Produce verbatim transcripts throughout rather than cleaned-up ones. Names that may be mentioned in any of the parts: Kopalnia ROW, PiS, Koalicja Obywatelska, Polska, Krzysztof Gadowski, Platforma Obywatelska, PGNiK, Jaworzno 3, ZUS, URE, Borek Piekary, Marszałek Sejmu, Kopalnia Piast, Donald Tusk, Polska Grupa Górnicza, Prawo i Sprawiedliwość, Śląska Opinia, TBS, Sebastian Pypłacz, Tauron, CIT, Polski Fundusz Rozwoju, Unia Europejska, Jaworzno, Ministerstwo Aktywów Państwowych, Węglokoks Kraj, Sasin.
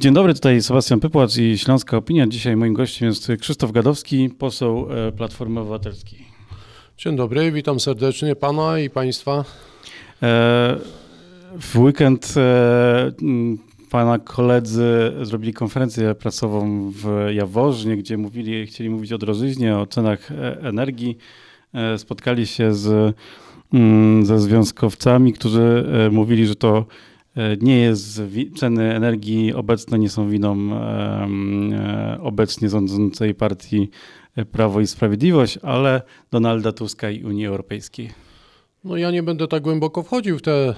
Dzień dobry, tutaj Sebastian Pypłacz i Śląska Opinia. Dzisiaj moim gościem jest Krzysztof Gadowski, poseł Platformy Obywatelskiej. Dzień dobry, witam serdecznie pana i państwa. W weekend pana koledzy zrobili konferencję prasową w Jaworznie, gdzie mówili, chcieli mówić o drożyźnie, o cenach energii. Spotkali się z, ze związkowcami, którzy mówili, że to nie jest, ceny energii obecne nie są winą obecnie rządzącej partii Prawo i Sprawiedliwość, ale Donalda Tuska i Unii Europejskiej. No ja nie będę tak głęboko wchodził w te,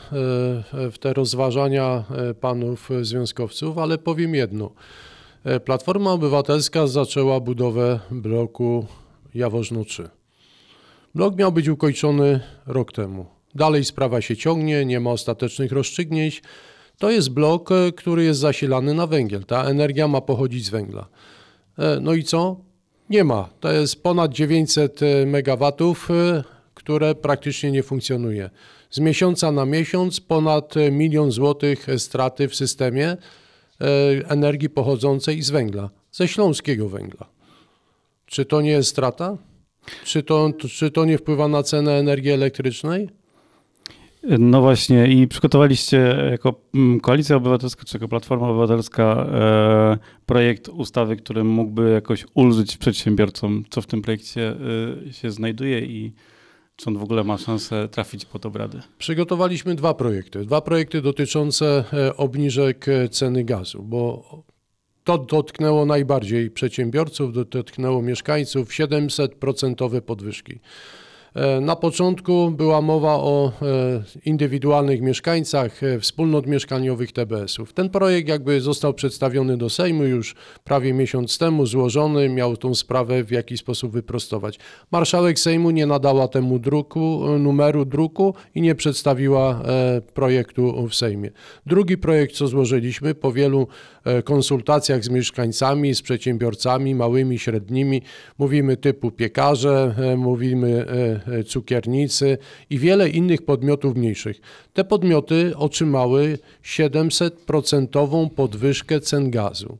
w te rozważania panów związkowców, ale powiem jedno. Platforma Obywatelska zaczęła budowę bloku Jaworzno trzy. Blok miał być ukończony rok temu. Dalej sprawa się ciągnie, nie ma ostatecznych rozstrzygnięć. To jest blok, który jest zasilany na węgiel. Ta energia ma pochodzić z węgla. No i co? Nie ma. To jest ponad dziewięćset megawatów, które praktycznie nie funkcjonuje. Z miesiąca na miesiąc ponad milion złotych straty w systemie energii pochodzącej z węgla, ze śląskiego węgla. Czy to nie jest strata? Czy to, czy to nie wpływa na cenę energii elektrycznej? No właśnie, i przygotowaliście jako Koalicja Obywatelska czy jako Platforma Obywatelska projekt ustawy, który mógłby jakoś ulżyć przedsiębiorcom. Co w tym projekcie się znajduje i czy on w ogóle ma szansę trafić pod obrady? Przygotowaliśmy dwa projekty. Dwa projekty dotyczące obniżek ceny gazu, bo to dotknęło najbardziej przedsiębiorców, dotknęło mieszkańców, siedemset procent podwyżki. Na początku była mowa o indywidualnych mieszkańcach wspólnot mieszkaniowych T B S-ów. Ten projekt jakby został przedstawiony do Sejmu już prawie miesiąc temu, złożony, miał tą sprawę w jakiś sposób wyprostować. Marszałek Sejmu nie nadała temu druku, numeru druku i nie przedstawiła projektu w Sejmie. Drugi projekt, co złożyliśmy po wielu konsultacjach z mieszkańcami, z przedsiębiorcami małymi, średnimi, mówimy typu piekarze, mówimy cukiernicy i wiele innych podmiotów mniejszych. Te podmioty otrzymały siedemset procent podwyżkę cen gazu.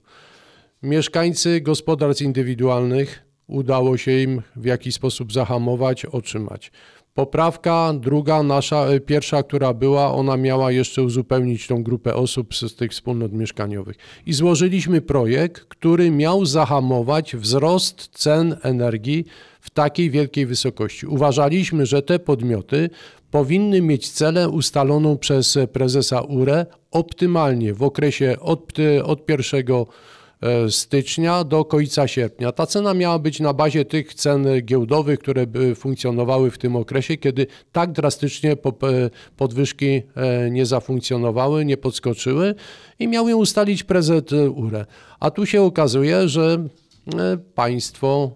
Mieszkańcy gospodarstw indywidualnych udało się im w jakiś sposób zahamować, otrzymać. Poprawka druga, nasza pierwsza, która była, ona miała jeszcze uzupełnić tą grupę osób z tych wspólnot mieszkaniowych. I złożyliśmy projekt, który miał zahamować wzrost cen energii w takiej wielkiej wysokości. Uważaliśmy, że te podmioty powinny mieć celę ustaloną przez prezesa U R E optymalnie w okresie od, od pierwszego stycznia do końca sierpnia. Ta cena miała być na bazie tych cen giełdowych, które funkcjonowały w tym okresie, kiedy tak drastycznie podwyżki nie zafunkcjonowały, nie podskoczyły i miał ją ustalić prezes U R E. A tu się okazuje, że państwo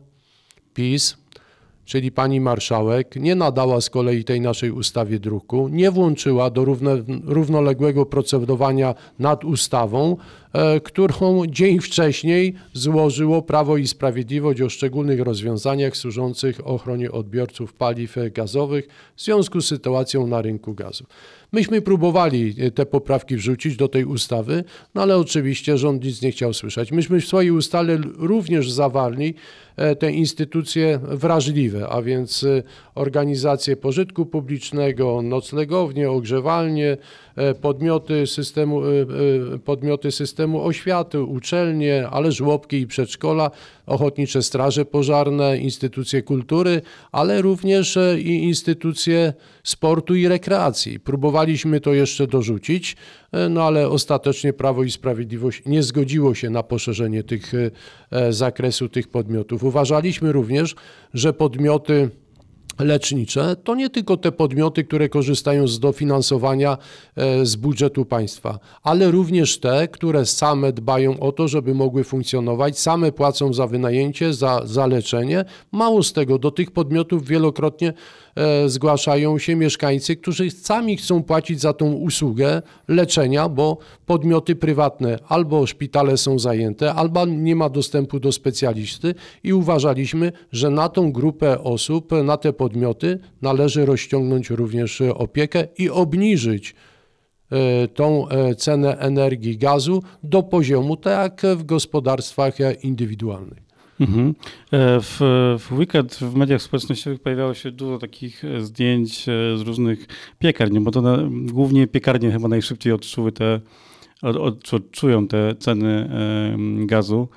PiS, czyli pani marszałek, nie nadała z kolei tej naszej ustawie druku, nie włączyła do równe, równoległego procedowania nad ustawą, e, którą dzień wcześniej złożyło Prawo i Sprawiedliwość o szczególnych rozwiązaniach służących ochronie odbiorców paliw gazowych w związku z sytuacją na rynku gazu. Myśmy próbowali te poprawki wrzucić do tej ustawy, no ale oczywiście rząd nic nie chciał słyszeć. Myśmy w swojej ustale również zawarli te instytucje wrażliwe, a więc organizacje pożytku publicznego, noclegownie, ogrzewalnie, podmioty systemu, podmioty systemu oświaty, uczelnie, ale żłobki i przedszkola, ochotnicze straże pożarne, instytucje kultury, ale również i instytucje sportu i rekreacji. Próbowaliśmy to jeszcze dorzucić, no ale ostatecznie Prawo i Sprawiedliwość nie zgodziło się na poszerzenie tych zakresu tych podmiotów. Uważaliśmy również, że podmioty lecznicze to nie tylko te podmioty, które korzystają z dofinansowania z budżetu państwa, ale również te, które same dbają o to, żeby mogły funkcjonować, same płacą za wynajęcie, za, za leczenie. Mało z tego, do tych podmiotów wielokrotnie zgłaszają się mieszkańcy, którzy sami chcą płacić za tą usługę leczenia, bo podmioty prywatne albo szpitale są zajęte, albo nie ma dostępu do specjalisty i uważaliśmy, że na tą grupę osób, na te podmioty należy rozciągnąć również opiekę i obniżyć tą cenę energii, gazu do poziomu tak jak w gospodarstwach indywidualnych. Mhm. W, w weekend w mediach społecznościowych pojawiało się dużo takich zdjęć z różnych piekarni, bo to na, głównie piekarnie chyba najszybciej odczuły te, od, odczują te ceny gazu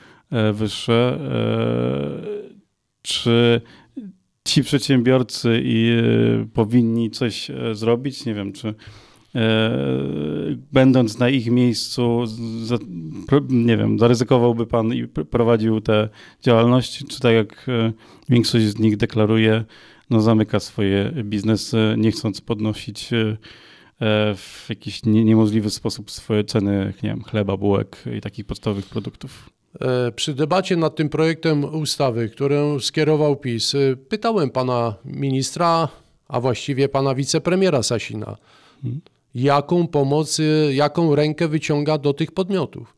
wyższe. Czy ci przedsiębiorcy i powinni coś zrobić? Nie wiem, czy będąc na ich miejscu, nie wiem, zaryzykowałby pan i prowadził te działalności, czy tak jak większość z nich deklaruje, no zamyka swoje biznesy, nie chcąc podnosić w jakiś niemożliwy sposób swoje ceny, nie wiem, chleba, bułek i takich podstawowych produktów. Przy debacie nad tym projektem ustawy, którą skierował PiS, pytałem pana ministra, a właściwie pana wicepremiera Sasina, Hmm. jaką pomoc, jaką rękę wyciąga do tych podmiotów.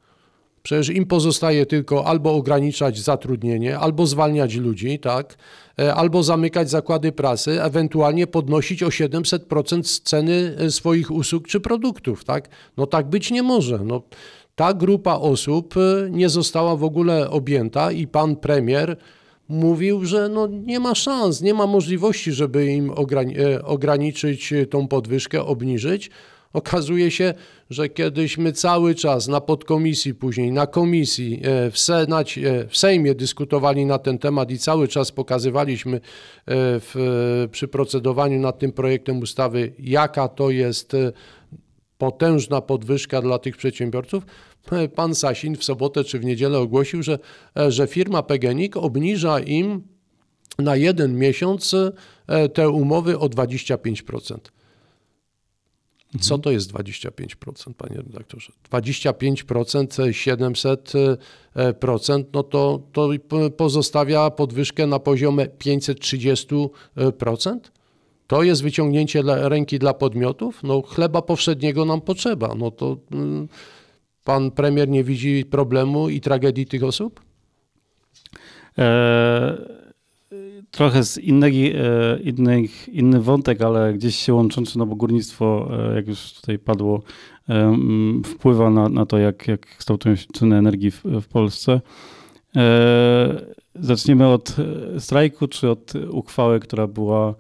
Przecież im pozostaje tylko albo ograniczać zatrudnienie, albo zwalniać ludzi, tak, albo zamykać zakłady pracy, ewentualnie podnosić o siedemset procent ceny swoich usług czy produktów, tak. No tak być nie może. No, ta grupa osób nie została w ogóle objęta i pan premier mówił, że no nie ma szans, nie ma możliwości, żeby im ograniczyć tą podwyżkę, obniżyć. Okazuje się, że kiedyśmy cały czas na podkomisji, później na komisji, w Senacie, w Sejmie dyskutowali na ten temat i cały czas pokazywaliśmy w, przy procedowaniu nad tym projektem ustawy, jaka to jest potężna podwyżka dla tych przedsiębiorców. Pan Sasin w sobotę czy w niedzielę ogłosił, że, że firma PGNiK obniża im na jeden miesiąc te umowy o dwadzieścia pięć procent. Co to jest dwadzieścia pięć procent, panie redaktorze? dwadzieścia pięć procent, siedemset procent, no to, to pozostawia podwyżkę na poziomie pięćset trzydzieści procent? To jest wyciągnięcie ręki dla podmiotów? No chleba powszedniego nam potrzeba. No to pan premier nie widzi problemu i tragedii tych osób? Eee, trochę z innej, innych, inny wątek, ale gdzieś się łączący, no bo górnictwo, jak już tutaj padło, wpływa na, na to, jak, jak kształtują się ceny energii w, w Polsce. Eee, zaczniemy od strajku czy od uchwały, która była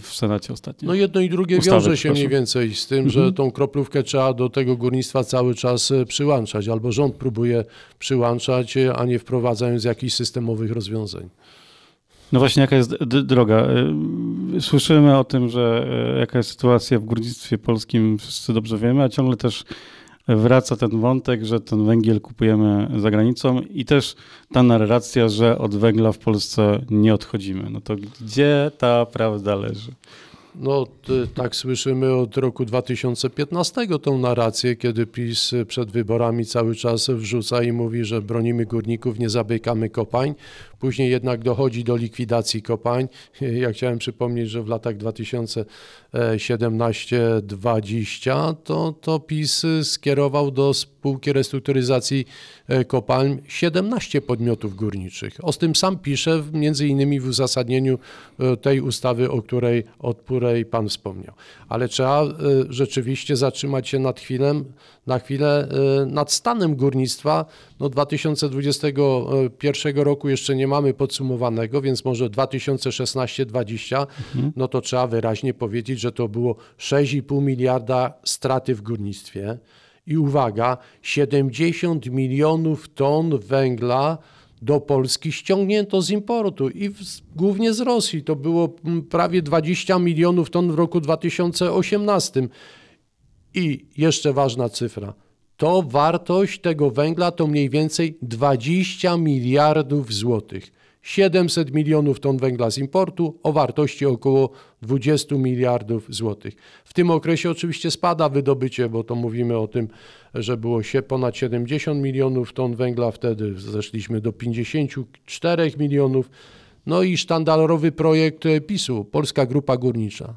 w Senacie ostatnio. No jedno i drugie Ustawy, wiąże się mniej więcej z tym, że tą kroplówkę trzeba do tego górnictwa cały czas przyłączać, albo rząd próbuje przyłączać, a nie wprowadzając jakichś systemowych rozwiązań. No właśnie, jaka jest droga? Słyszymy o tym, że jaka jest sytuacja w górnictwie polskim, wszyscy dobrze wiemy, a ciągle też wraca ten wątek, że ten węgiel kupujemy za granicą i też ta narracja, że od węgla w Polsce nie odchodzimy. No to gdzie ta prawda leży? No tak słyszymy od roku dwa tysiące piętnastego tą narrację, kiedy PiS przed wyborami cały czas wrzuca i mówi, że bronimy górników, nie zamykamy kopalń. Później jednak dochodzi do likwidacji kopalń. Ja chciałem przypomnieć, że w latach dwa tysiące siedemnaście dwadzieścia to, to PiS skierował do Spółki Restrukturyzacji Kopalń siedemnaście podmiotów górniczych. O tym sam pisze między innymi w uzasadnieniu tej ustawy, o której, o której pan wspomniał. Ale trzeba rzeczywiście zatrzymać się nad chwilę, na chwilę nad stanem górnictwa. No dwa tysiące dwudziestego pierwszego roku jeszcze nie mamy podsumowanego, więc może dwa tysiące szesnaście dwadzieścia, mhm. no to trzeba wyraźnie powiedzieć, że to było sześć i pół miliarda straty w górnictwie i uwaga, siedemdziesiąt milionów ton węgla do Polski ściągnięto z importu i w, głównie z Rosji. To było prawie dwadzieścia milionów ton w roku dwa tysiące osiemnastym. I jeszcze ważna cyfra. To wartość tego węgla to mniej więcej dwadzieścia miliardów złotych. siedemset milionów ton węgla z importu o wartości około dwadzieścia miliardów złotych. W tym okresie oczywiście spada wydobycie, bo to mówimy o tym, że było się ponad siedemdziesiąt milionów ton węgla, wtedy zeszliśmy do pięćdziesięciu czterech milionów. No i sztandarowy projekt PiS-u, Polska Grupa Górnicza.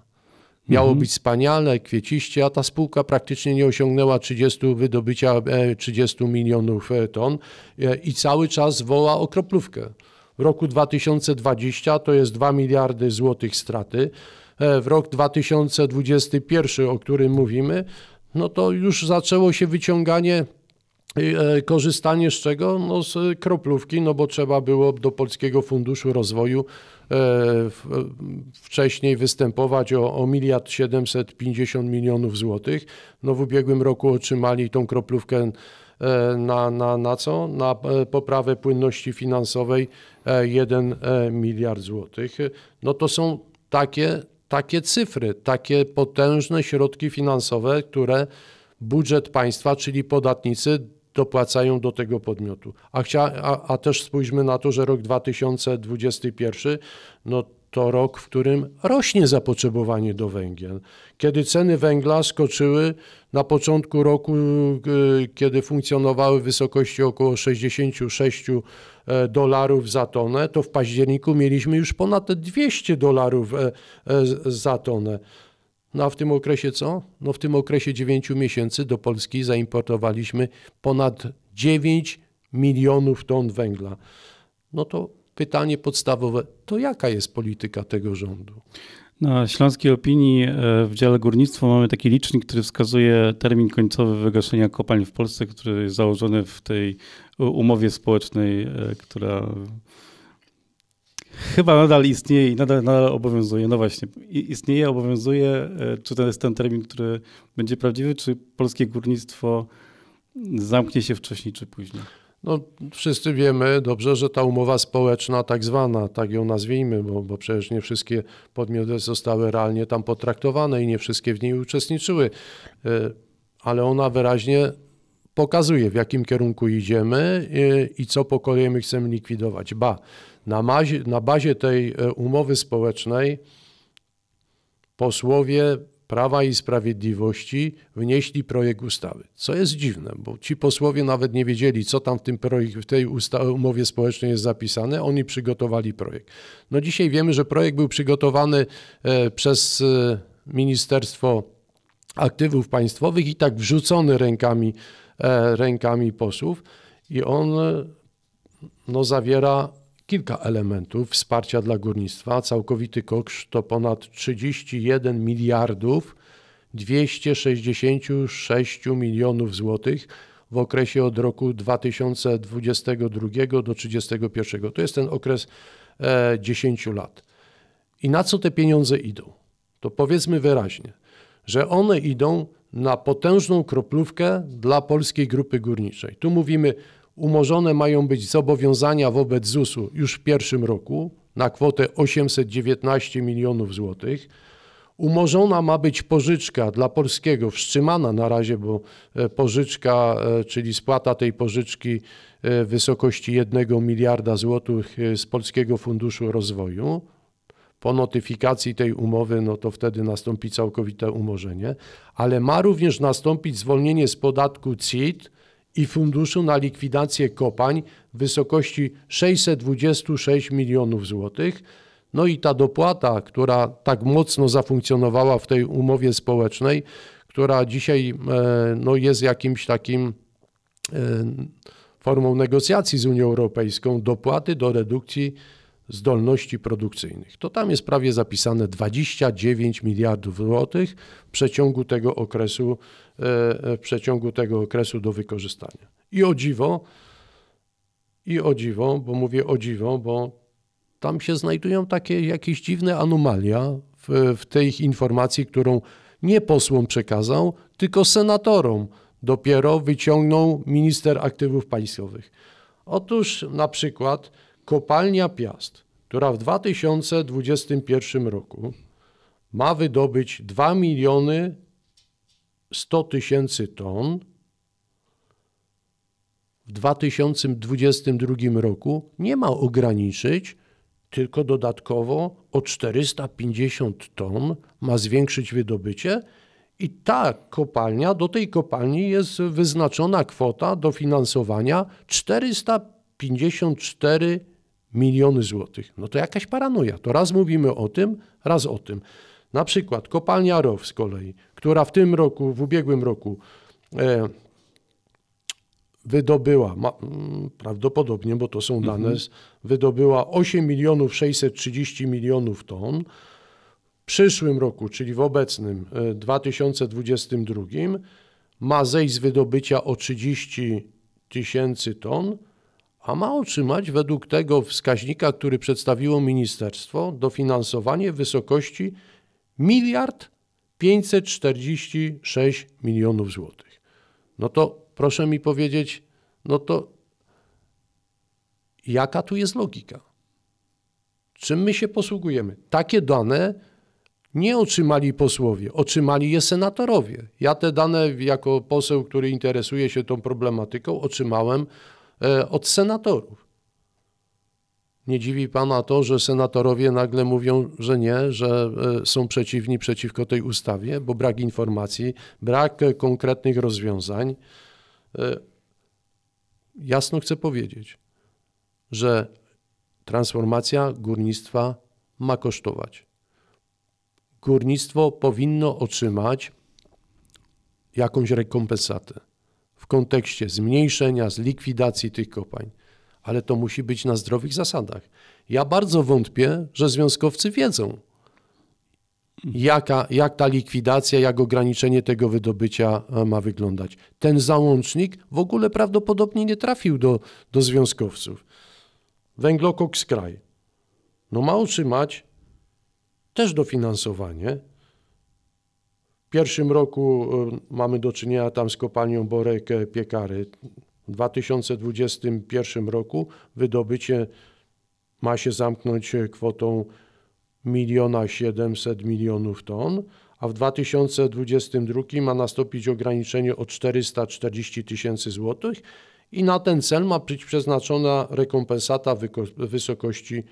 Miało być wspaniale, kwieciście, a ta spółka praktycznie nie osiągnęła trzydziestu wydobycia trzydziestu milionów ton i cały czas woła o kroplówkę. W roku dwa tysiące dwudziestym to jest dwa miliardy złotych straty. w rok dwa tysiące dwudziesty pierwszy, o którym mówimy, no to już zaczęło się wyciąganie, korzystanie z czego? No z kroplówki, no bo trzeba było do Polskiego Funduszu Rozwoju wcześniej występować o, o miliard siedemset pięćdziesiąt milionów złotych. No w ubiegłym roku otrzymali tą kroplówkę na, na, na co? Na poprawę płynności finansowej jeden miliard złotych. No to są takie, takie cyfry, takie potężne środki finansowe, które budżet państwa, czyli podatnicy, dopłacają do tego podmiotu. A, chcia, a, a też spójrzmy na to, że rok dwa tysiące dwudziesty pierwszy no to rok, w którym rośnie zapotrzebowanie do węgla. Kiedy ceny węgla skoczyły na początku roku, kiedy funkcjonowały w wysokości około sześćdziesięciu sześciu dolarów za tonę, to w październiku mieliśmy już ponad dwieście dolarów za tonę. No a w tym okresie co? No w tym okresie dziewięciu miesięcy do Polski zaimportowaliśmy ponad dziewięć milionów ton węgla. No to pytanie podstawowe, to jaka jest polityka tego rządu? Na Śląskiej Opinii w dziale górnictwo mamy taki licznik, który wskazuje termin końcowy wygaszenia kopalń w Polsce, który jest założony w tej umowie społecznej, która chyba nadal istnieje i nadal, nadal obowiązuje. No właśnie, istnieje, obowiązuje. Czy to jest ten termin, który będzie prawdziwy, czy polskie górnictwo zamknie się wcześniej czy później? No, wszyscy wiemy dobrze, że ta umowa społeczna tak zwana, tak ją nazwijmy, bo, bo przecież nie wszystkie podmioty zostały realnie tam potraktowane i nie wszystkie w niej uczestniczyły, ale ona wyraźnie pokazuje, w jakim kierunku idziemy i, i co po kolei my chcemy likwidować. Ba, na, mazie, na bazie tej umowy społecznej posłowie Prawa i Sprawiedliwości wnieśli projekt ustawy, co jest dziwne, bo ci posłowie nawet nie wiedzieli, co tam w, tym projekt, w tej umowie społecznej jest zapisane, oni przygotowali projekt. No dzisiaj wiemy, że projekt był przygotowany e, przez e, Ministerstwo Aktywów Państwowych i tak wrzucony rękami, e, rękami posłów i on e, no, zawiera kilka elementów wsparcia dla górnictwa. Całkowity koszt to ponad trzydzieści jeden miliardów dwieście sześćdziesiąt sześć milionów złotych w okresie od roku dwa tysiące dwudziestego drugiego do dwa tysiące trzydziestego pierwszego. To jest ten okres e, dziesięciu lat. I na co te pieniądze idą? To powiedzmy wyraźnie, że one idą na potężną kroplówkę dla Polskiej Grupy Górniczej. Tu mówimy, umorzone mają być zobowiązania wobec zusu już w pierwszym roku na kwotę osiemset dziewiętnaście milionów złotych. Umorzona ma być pożyczka dla polskiego, wstrzymana na razie, bo pożyczka, czyli spłata tej pożyczki w wysokości jednego miliarda złotych z Polskiego Funduszu Rozwoju. Po notyfikacji tej umowy, no to wtedy nastąpi całkowite umorzenie, ale ma również nastąpić zwolnienie z podatku C I T i funduszu na likwidację kopalń w wysokości sześćset dwadzieścia sześć milionów złotych. No i ta dopłata, która tak mocno zafunkcjonowała w tej umowie społecznej, która dzisiaj no, jest jakimś takim formą negocjacji z Unią Europejską, dopłaty do redukcji zdolności produkcyjnych. To tam jest prawie zapisane dwadzieścia dziewięć miliardów złotych w przeciągu tego okresu, w przeciągu tego okresu do wykorzystania. I o dziwo, i o dziwo, bo mówię o dziwo, bo tam się znajdują takie jakieś dziwne anomalia w, w tej informacji, którą nie posłom przekazał, tylko senatorom dopiero wyciągnął minister aktywów państwowych. Otóż na przykład Kopalnia Piast, która w dwa tysiące dwudziestym pierwszym roku ma wydobyć dwa miliony sto tysięcy ton, w dwa tysiące dwudziestym drugim roku nie ma ograniczyć, tylko dodatkowo o czterysta pięćdziesiąt ton ma zwiększyć wydobycie i ta kopalnia, do tej kopalni jest wyznaczona kwota dofinansowania czterysta pięćdziesiąt cztery miliony złotych. No to jakaś paranoja. To raz mówimy o tym, raz o tym. Na przykład kopalnia R O W z kolei, która w tym roku, w ubiegłym roku e, wydobyła, ma, prawdopodobnie, bo to są dane, mm-hmm. wydobyła osiem milionów sześćset trzydzieści milionów ton. przyszłym roku, czyli w obecnym dwa tysiące dwudziestym drugim, ma zejść z wydobycia o trzydzieści tysięcy ton, a ma otrzymać według tego wskaźnika, który przedstawiło ministerstwo, dofinansowanie w wysokości miliard pięćset czterdzieści sześć milionów złotych. No to proszę mi powiedzieć, no to jaka tu jest logika? Czym my się posługujemy? Takie dane nie otrzymali posłowie, otrzymali je senatorowie. Ja te dane jako poseł, który interesuje się tą problematyką, otrzymałem od senatorów. Nie dziwi pana to, że senatorowie nagle mówią, że nie, że są przeciwni przeciwko tej ustawie, bo brak informacji, brak konkretnych rozwiązań. Jasno chcę powiedzieć, że transformacja górnictwa ma kosztować. Górnictwo powinno otrzymać jakąś rekompensatę w kontekście zmniejszenia, zlikwidacji tych kopalń, ale to musi być na zdrowych zasadach. Ja bardzo wątpię, że związkowcy wiedzą, jaka, jak ta likwidacja, jak ograniczenie tego wydobycia ma wyglądać. Ten załącznik w ogóle prawdopodobnie nie trafił do, do związkowców. Węglokoks Kraj no ma otrzymać też dofinansowanie. W pierwszym roku mamy do czynienia tam z kopalnią Borek Piekary. W dwa tysiące dwudziestym pierwszym roku wydobycie ma się zamknąć kwotą miliona siedemset milionów ton, a w dwa tysiące dwudziestym drugim ma nastąpić ograniczenie o czterysta czterdzieści tysięcy złotych i na ten cel ma być przeznaczona rekompensata w wysokości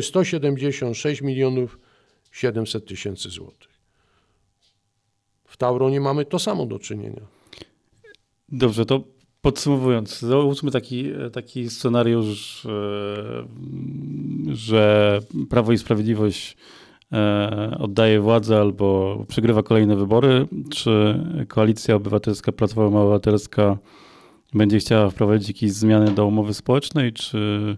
sto siedemdziesiąt sześć milionów siedemset tysięcy złotych. W Tauronie mamy to samo do czynienia. Dobrze, to podsumowując, załóżmy taki, taki scenariusz, że Prawo i Sprawiedliwość oddaje władzę albo przegrywa kolejne wybory. Czy Koalicja Obywatelska, Platforma Obywatelska będzie chciała wprowadzić jakieś zmiany do umowy społecznej, czy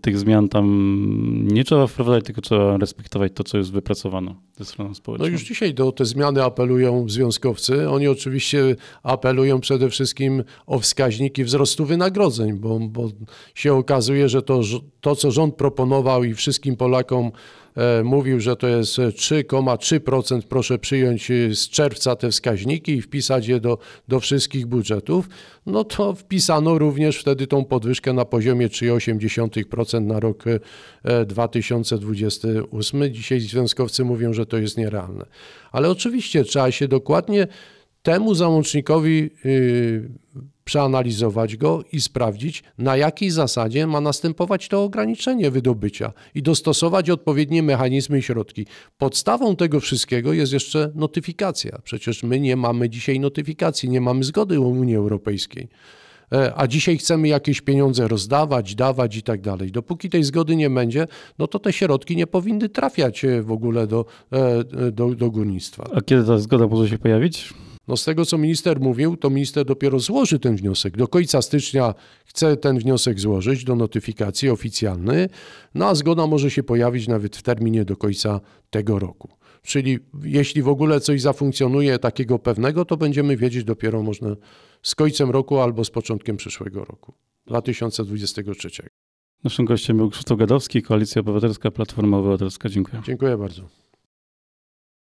tych zmian tam nie trzeba wprowadzać, tylko trzeba respektować to, co już wypracowano ze stroną społeczną? No już dzisiaj do te zmiany apelują związkowcy. Oni oczywiście apelują przede wszystkim o wskaźniki wzrostu wynagrodzeń, bo, bo się okazuje, że to, to, co rząd proponował i wszystkim Polakom e, mówił, że to jest trzy przecinek trzy procent, proszę przyjąć z czerwca te wskaźniki i wpisać je do, do wszystkich budżetów, no to wpisano również wtedy tą podwyżkę na poziomie trzy przecinek osiem procent na rok dwa tysiące dwudziestym ósmym. Dzisiaj związkowcy mówią, że to jest nierealne. Ale oczywiście trzeba się dokładnie temu załącznikowi yy, przeanalizować go i sprawdzić, na jakiej zasadzie ma następować to ograniczenie wydobycia i dostosować odpowiednie mechanizmy i środki. Podstawą tego wszystkiego jest jeszcze notyfikacja. Przecież my nie mamy dzisiaj notyfikacji, nie mamy zgody u Unii Europejskiej. A dzisiaj chcemy jakieś pieniądze rozdawać, dawać i tak dalej. Dopóki tej zgody nie będzie, no to te środki nie powinny trafiać w ogóle do, do, do górnictwa. A kiedy ta zgoda może się pojawić? No z tego, co minister mówił, to minister dopiero złoży ten wniosek. Do końca stycznia chce ten wniosek złożyć do notyfikacji oficjalny, no a zgoda może się pojawić nawet w terminie do końca tego roku. Czyli jeśli w ogóle coś zafunkcjonuje takiego pewnego, to będziemy wiedzieć dopiero można z końcem roku albo z początkiem przyszłego roku, dwa tysiące dwudziestego trzeciego. Naszym gościem był Krzysztof Gadowski, Koalicja Obywatelska, Platforma Obywatelska. Dziękuję. Dziękuję bardzo.